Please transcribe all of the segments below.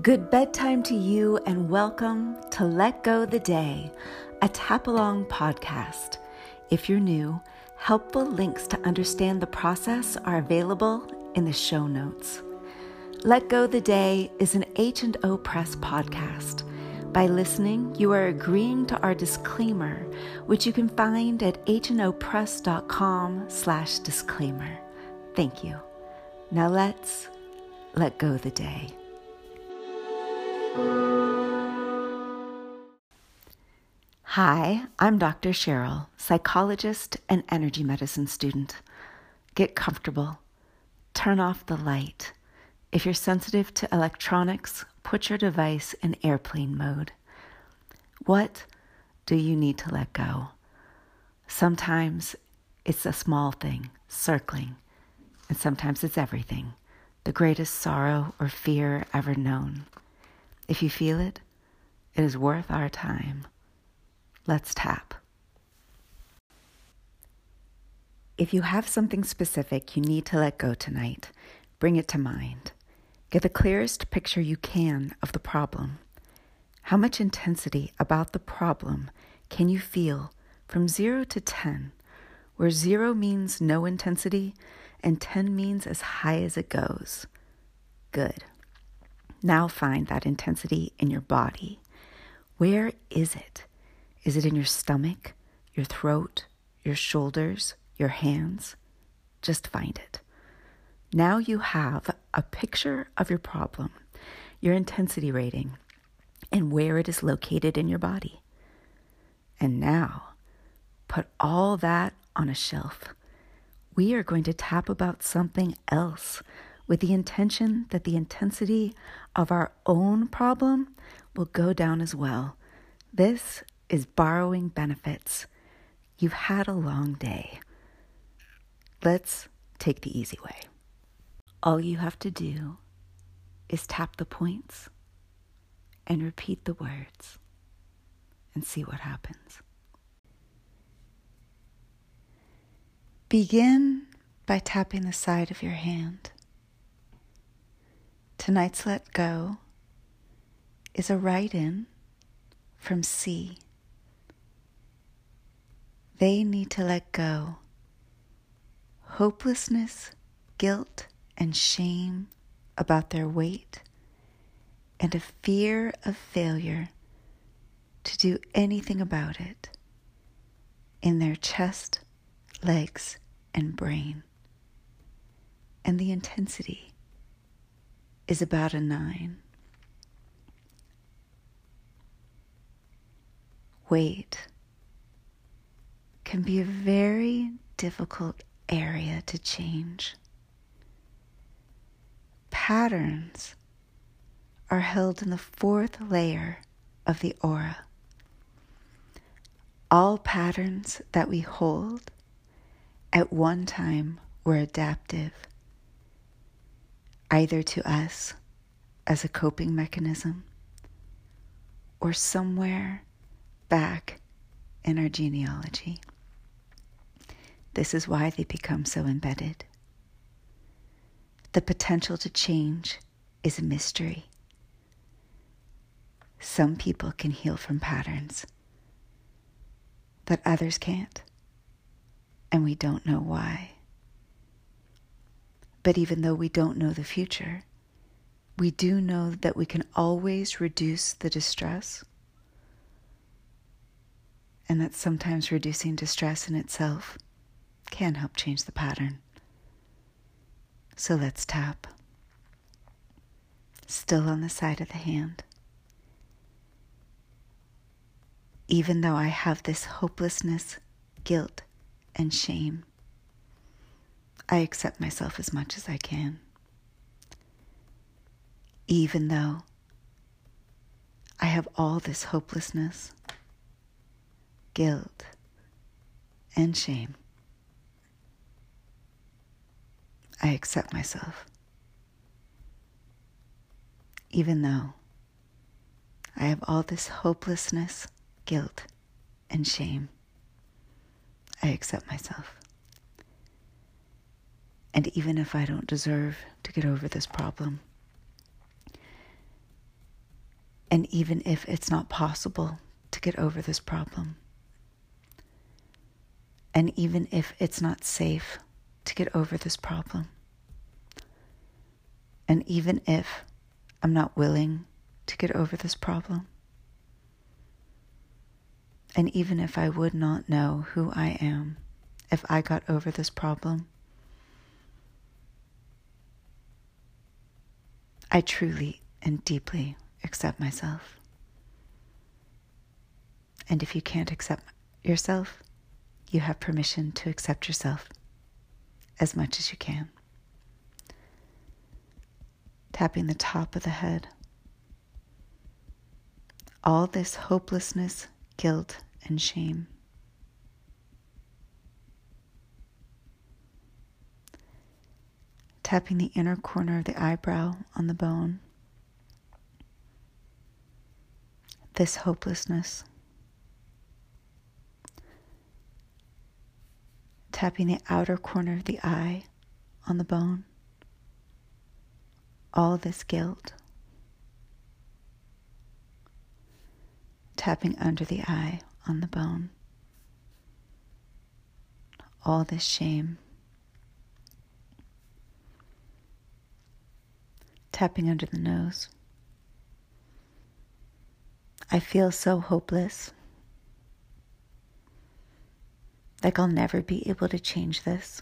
Good bedtime to you, and welcome to Let Go of the Day, a tap-along podcast. If you're new, helpful links to understand the process are available in the show notes. Let Go of the Day is an H&O Press podcast. By listening, you are agreeing to our disclaimer, which you can find at hnopress.com/disclaimer. Thank you. Now let's let go of the day. Hi, I'm Dr. Cheryl, psychologist and energy medicine student. Get comfortable. Turn off the light. If you're sensitive to electronics, put your device in airplane mode. What do you need to let go? Sometimes it's a small thing, circling, and sometimes it's everything, the greatest sorrow or fear ever known. If you feel it, it is worth our time. Let's tap. If you have something specific you need to let go tonight, bring it to mind. Get the clearest picture you can of the problem. How much intensity about the problem can you feel from 0 to 10, where 0 means no intensity and 10 means as high as it goes? Good. Now find that intensity in your body. Where is it? Is it in your stomach, your throat, your shoulders, your hands? Just find it. Now you have a picture of your problem, your intensity rating, and where it is located in your body. And now, put all that on a shelf. We are going to tap about something else with the intention that the intensity of our own problem will go down as well. This is borrowing benefits. You've had a long day. Let's take the easy way. All you have to do is tap the points and repeat the words and see what happens. Begin by tapping the side of your hand. Tonight's let go is a write-in from C. They need to let go. Hopelessness, guilt, and shame about their weight, and a fear of failure to do anything about it in their chest, legs, and brain. And the intensity is about a 9. Weight can be a very difficult area to change. Patterns are held in the 4th layer of the aura. All patterns that we hold at one time were adaptive, either to us as a coping mechanism or somewhere back in our genealogy. This is why they become so embedded. The potential to change is a mystery. Some people can heal from patterns, but others can't, and we don't know why. But even though we don't know the future, we do know that we can always reduce the distress, and that sometimes reducing distress in itself can help change the pattern. So let's tap. Still on the side of the hand. Even though I have this hopelessness, guilt, and shame, I accept myself as much as I can. Even though I have all this hopelessness, guilt, and shame, I accept myself, even though I have all this hopelessness, guilt, and shame. I accept myself. And even if I don't deserve to get over this problem, and even if it's not possible to get over this problem, and even if it's not safe to get over this problem, and even if I'm not willing to get over this problem, and even if I would not know who I am if I got over this problem, I truly and deeply accept myself. And if you can't accept yourself, you have permission to accept yourself as much as you can. Tapping the top of the head. All this hopelessness, guilt, and shame. Tapping the inner corner of the eyebrow on the bone. This hopelessness. Tapping the outer corner of the eye on the bone. All this guilt. Tapping under the eye on the bone. All this shame. Tapping under the nose. I feel so hopeless. Like I'll never be able to change this.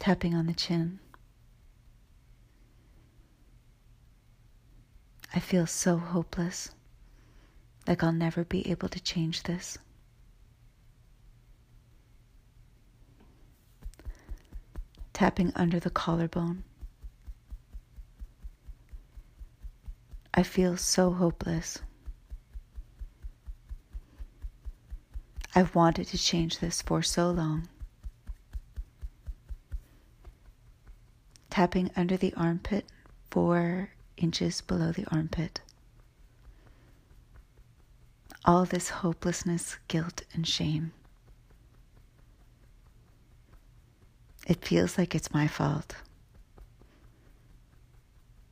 Tapping on the chin. I feel so hopeless. Like I'll never be able to change this. Tapping under the collarbone. I feel so hopeless. I've wanted to change this for so long. Tapping under the armpit, 4 inches below the armpit. All this hopelessness, guilt, and shame. It feels like it's my fault.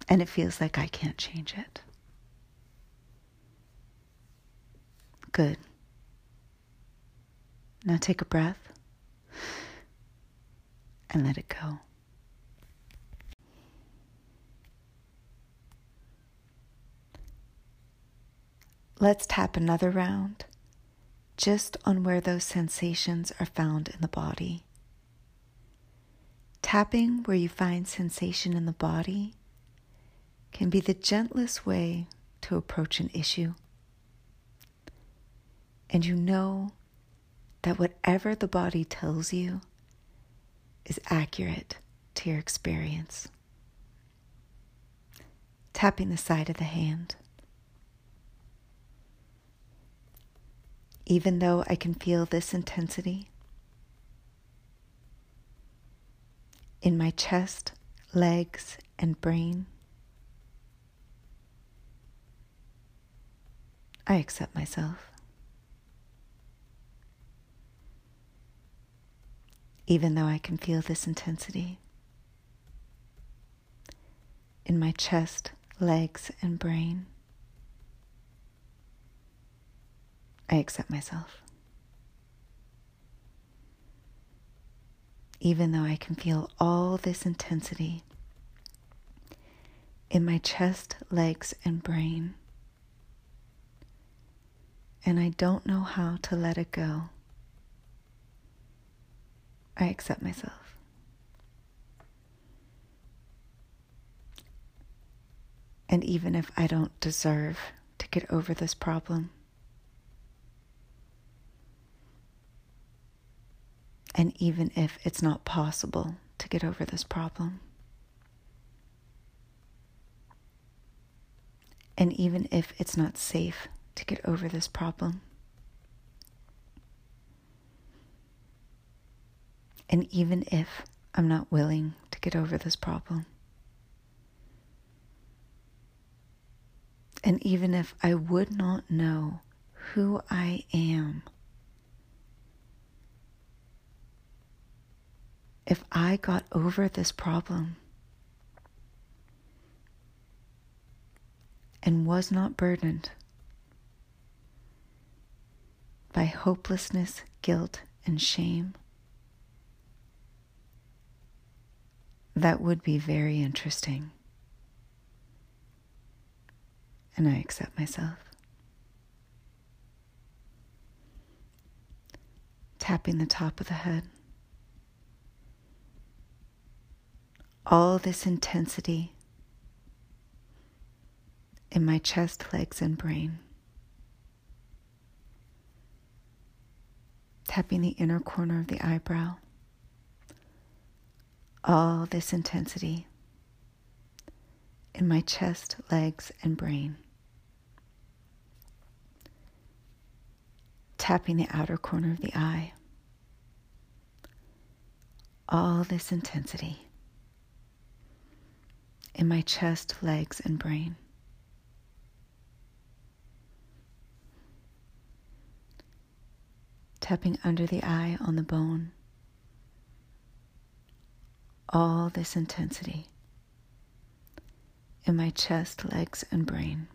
And it feels like I can't change it. Good. Now take a breath and let it go. Let's tap another round just on where those sensations are found in the body. Tapping where you find sensation in the body can be the gentlest way to approach an issue. And you know that whatever the body tells you is accurate to your experience. Tapping the side of the hand. Even though I can feel this intensity, in my chest, legs, and brain, I accept myself. Even though I can feel this intensity, in my chest, legs, and brain, I accept myself. Even though I can feel all this intensity in my chest, legs, and brain, and I don't know how to let it go, I accept myself. And even if I don't deserve to get over this problem, and even if it's not possible to get over this problem, and even if it's not safe to get over this problem, and even if I'm not willing to get over this problem, and even if I would not know who I am if I got over this problem, and was not burdened by hopelessness, guilt, and shame. That would be very interesting. And I accept myself. Tapping the top of the head. All this intensity in my chest, legs, and brain. Tapping the inner corner of the eyebrow. All this intensity in my chest, legs, and brain. Tapping the outer corner of the eye. All this intensity in my chest, legs, and brain. Tapping under the eye on the bone. All this intensity in my chest, legs, and brain.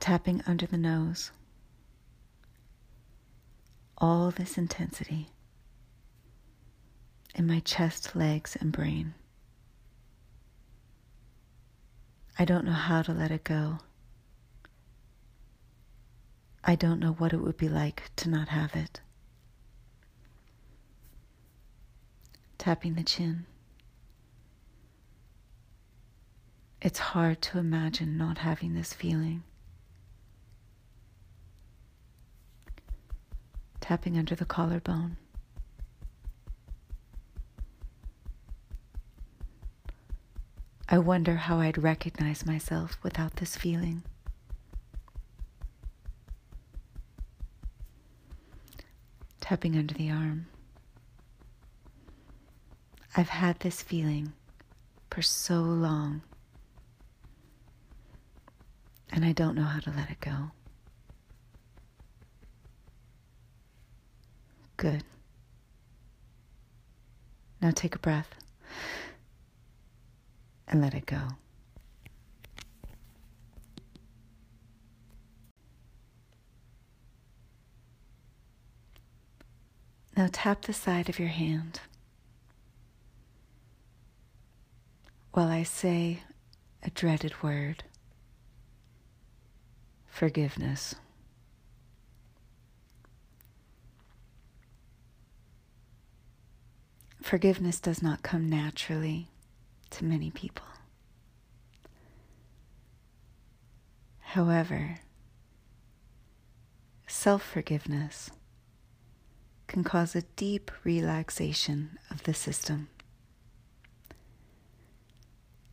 Tapping under the nose. All this intensity in my chest, legs, and brain. I don't know how to let it go. I don't know what it would be like to not have it. Tapping the chin. It's hard to imagine not having this feeling. Tapping under the collarbone. I wonder how I'd recognize myself without this feeling. Tapping under the arm. I've had this feeling for so long, and I don't know how to let it go. Good. Now take a breath and let it go. Now tap the side of your hand while I say a dreaded word, forgiveness. Forgiveness does not come naturally to many people. However, self-forgiveness can cause a deep relaxation of the system.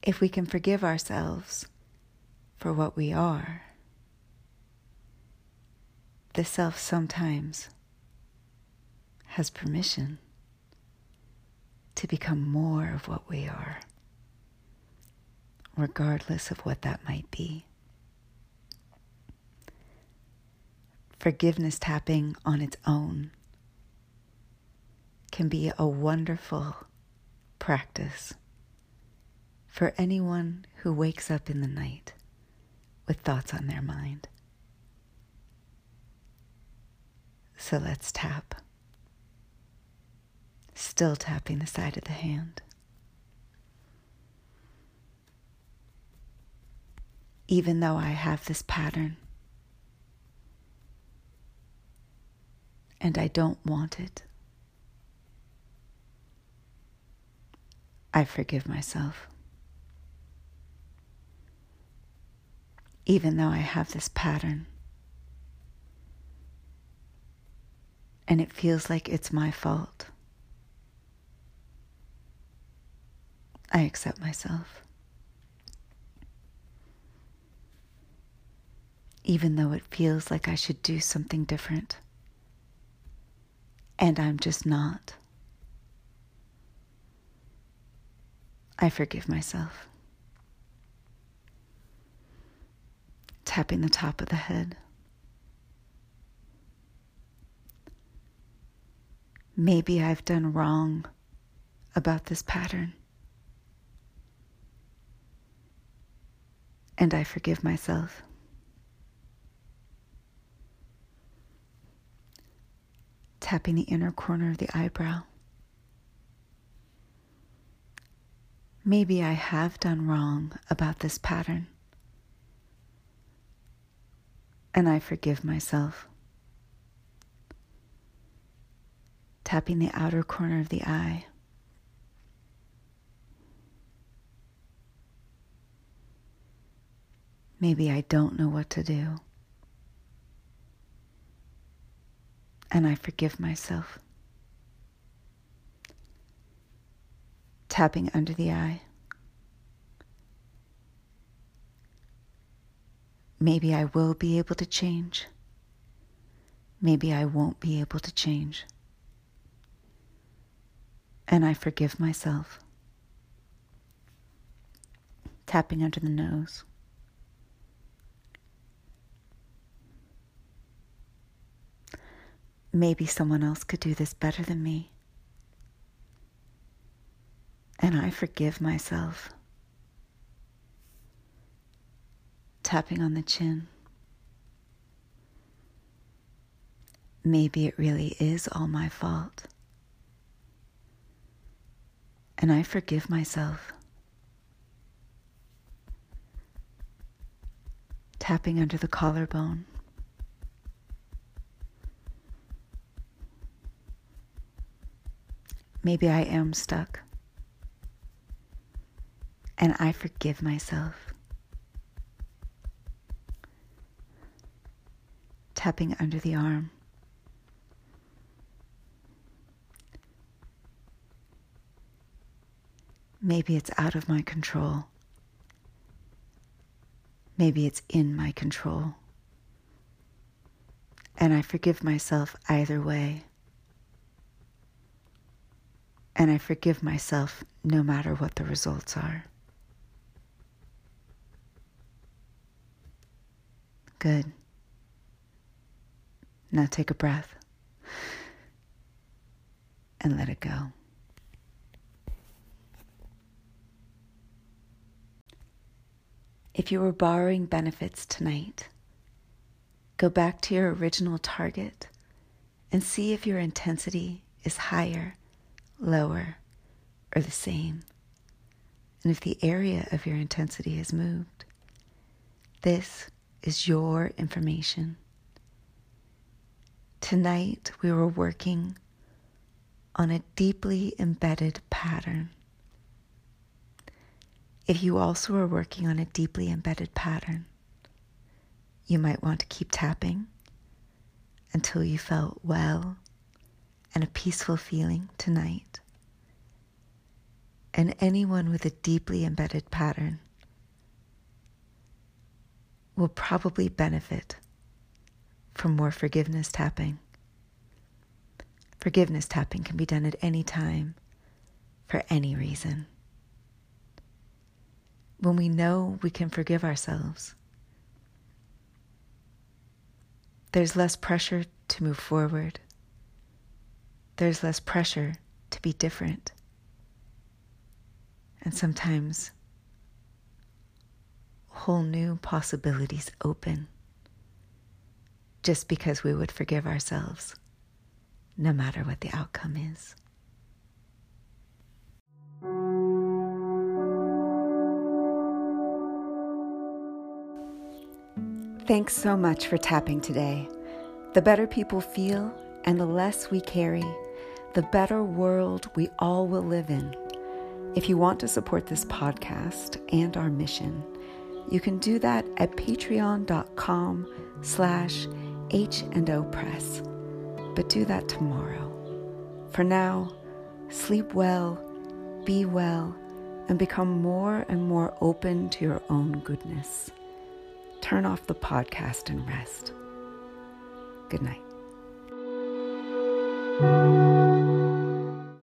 If we can forgive ourselves for what we are, the self sometimes has permission to become more of what we are, regardless of what that might be. Forgiveness tapping on its own can be a wonderful practice for anyone who wakes up in the night with thoughts on their mind. So let's tap. Still tapping the side of the hand. Even though I have this pattern and I don't want it, I forgive myself. Even though I have this pattern, and it feels like it's my fault, I accept myself. Even though it feels like I should do something different, and I'm just not, I forgive myself. Tapping the top of the head. Maybe I've done wrong about this pattern. and I forgive myself. Tapping the inner corner of the eyebrow. Maybe I have done wrong about this pattern, and I forgive myself. Tapping the outer corner of the eye. Maybe I don't know what to do, and I forgive myself. Tapping under the eye. Maybe I will be able to change. Maybe I won't be able to change, and I forgive myself. Tapping under the nose. Maybe someone else could do this better than me, and I forgive myself. Tapping on the chin. Maybe it really is all my fault, and I forgive myself. Tapping under the collarbone. Maybe I am stuck, and I forgive myself. Tapping under the arm. Maybe it's out of my control. Maybe it's in my control, and I forgive myself either way. And I forgive myself no matter what the results are. Good. Now take a breath and let it go. If you were borrowing benefits tonight, go back to your original target and see if your intensity is higher, lower, or the same, and if the area of your intensity has moved. This is your information. Tonight we were working on a deeply embedded pattern. If you also are working on a deeply embedded pattern, you might want to keep tapping until you felt well and a peaceful feeling tonight. And anyone with a deeply embedded pattern will probably benefit from more forgiveness tapping. Forgiveness tapping can be done at any time, for any reason. When we know we can forgive ourselves, there's less pressure to move forward. There's less pressure to be different. And sometimes whole new possibilities open just because we would forgive ourselves, no matter what the outcome is. Thanks so much for tapping today. The better people feel and the less we carry, the better world we all will live in. If you want to support this podcast and our mission, you can do that at patreon.com/H&O Press. But do that tomorrow. For now, sleep well, be well, and become more and more open to your own goodness. Turn off the podcast and rest. Good night.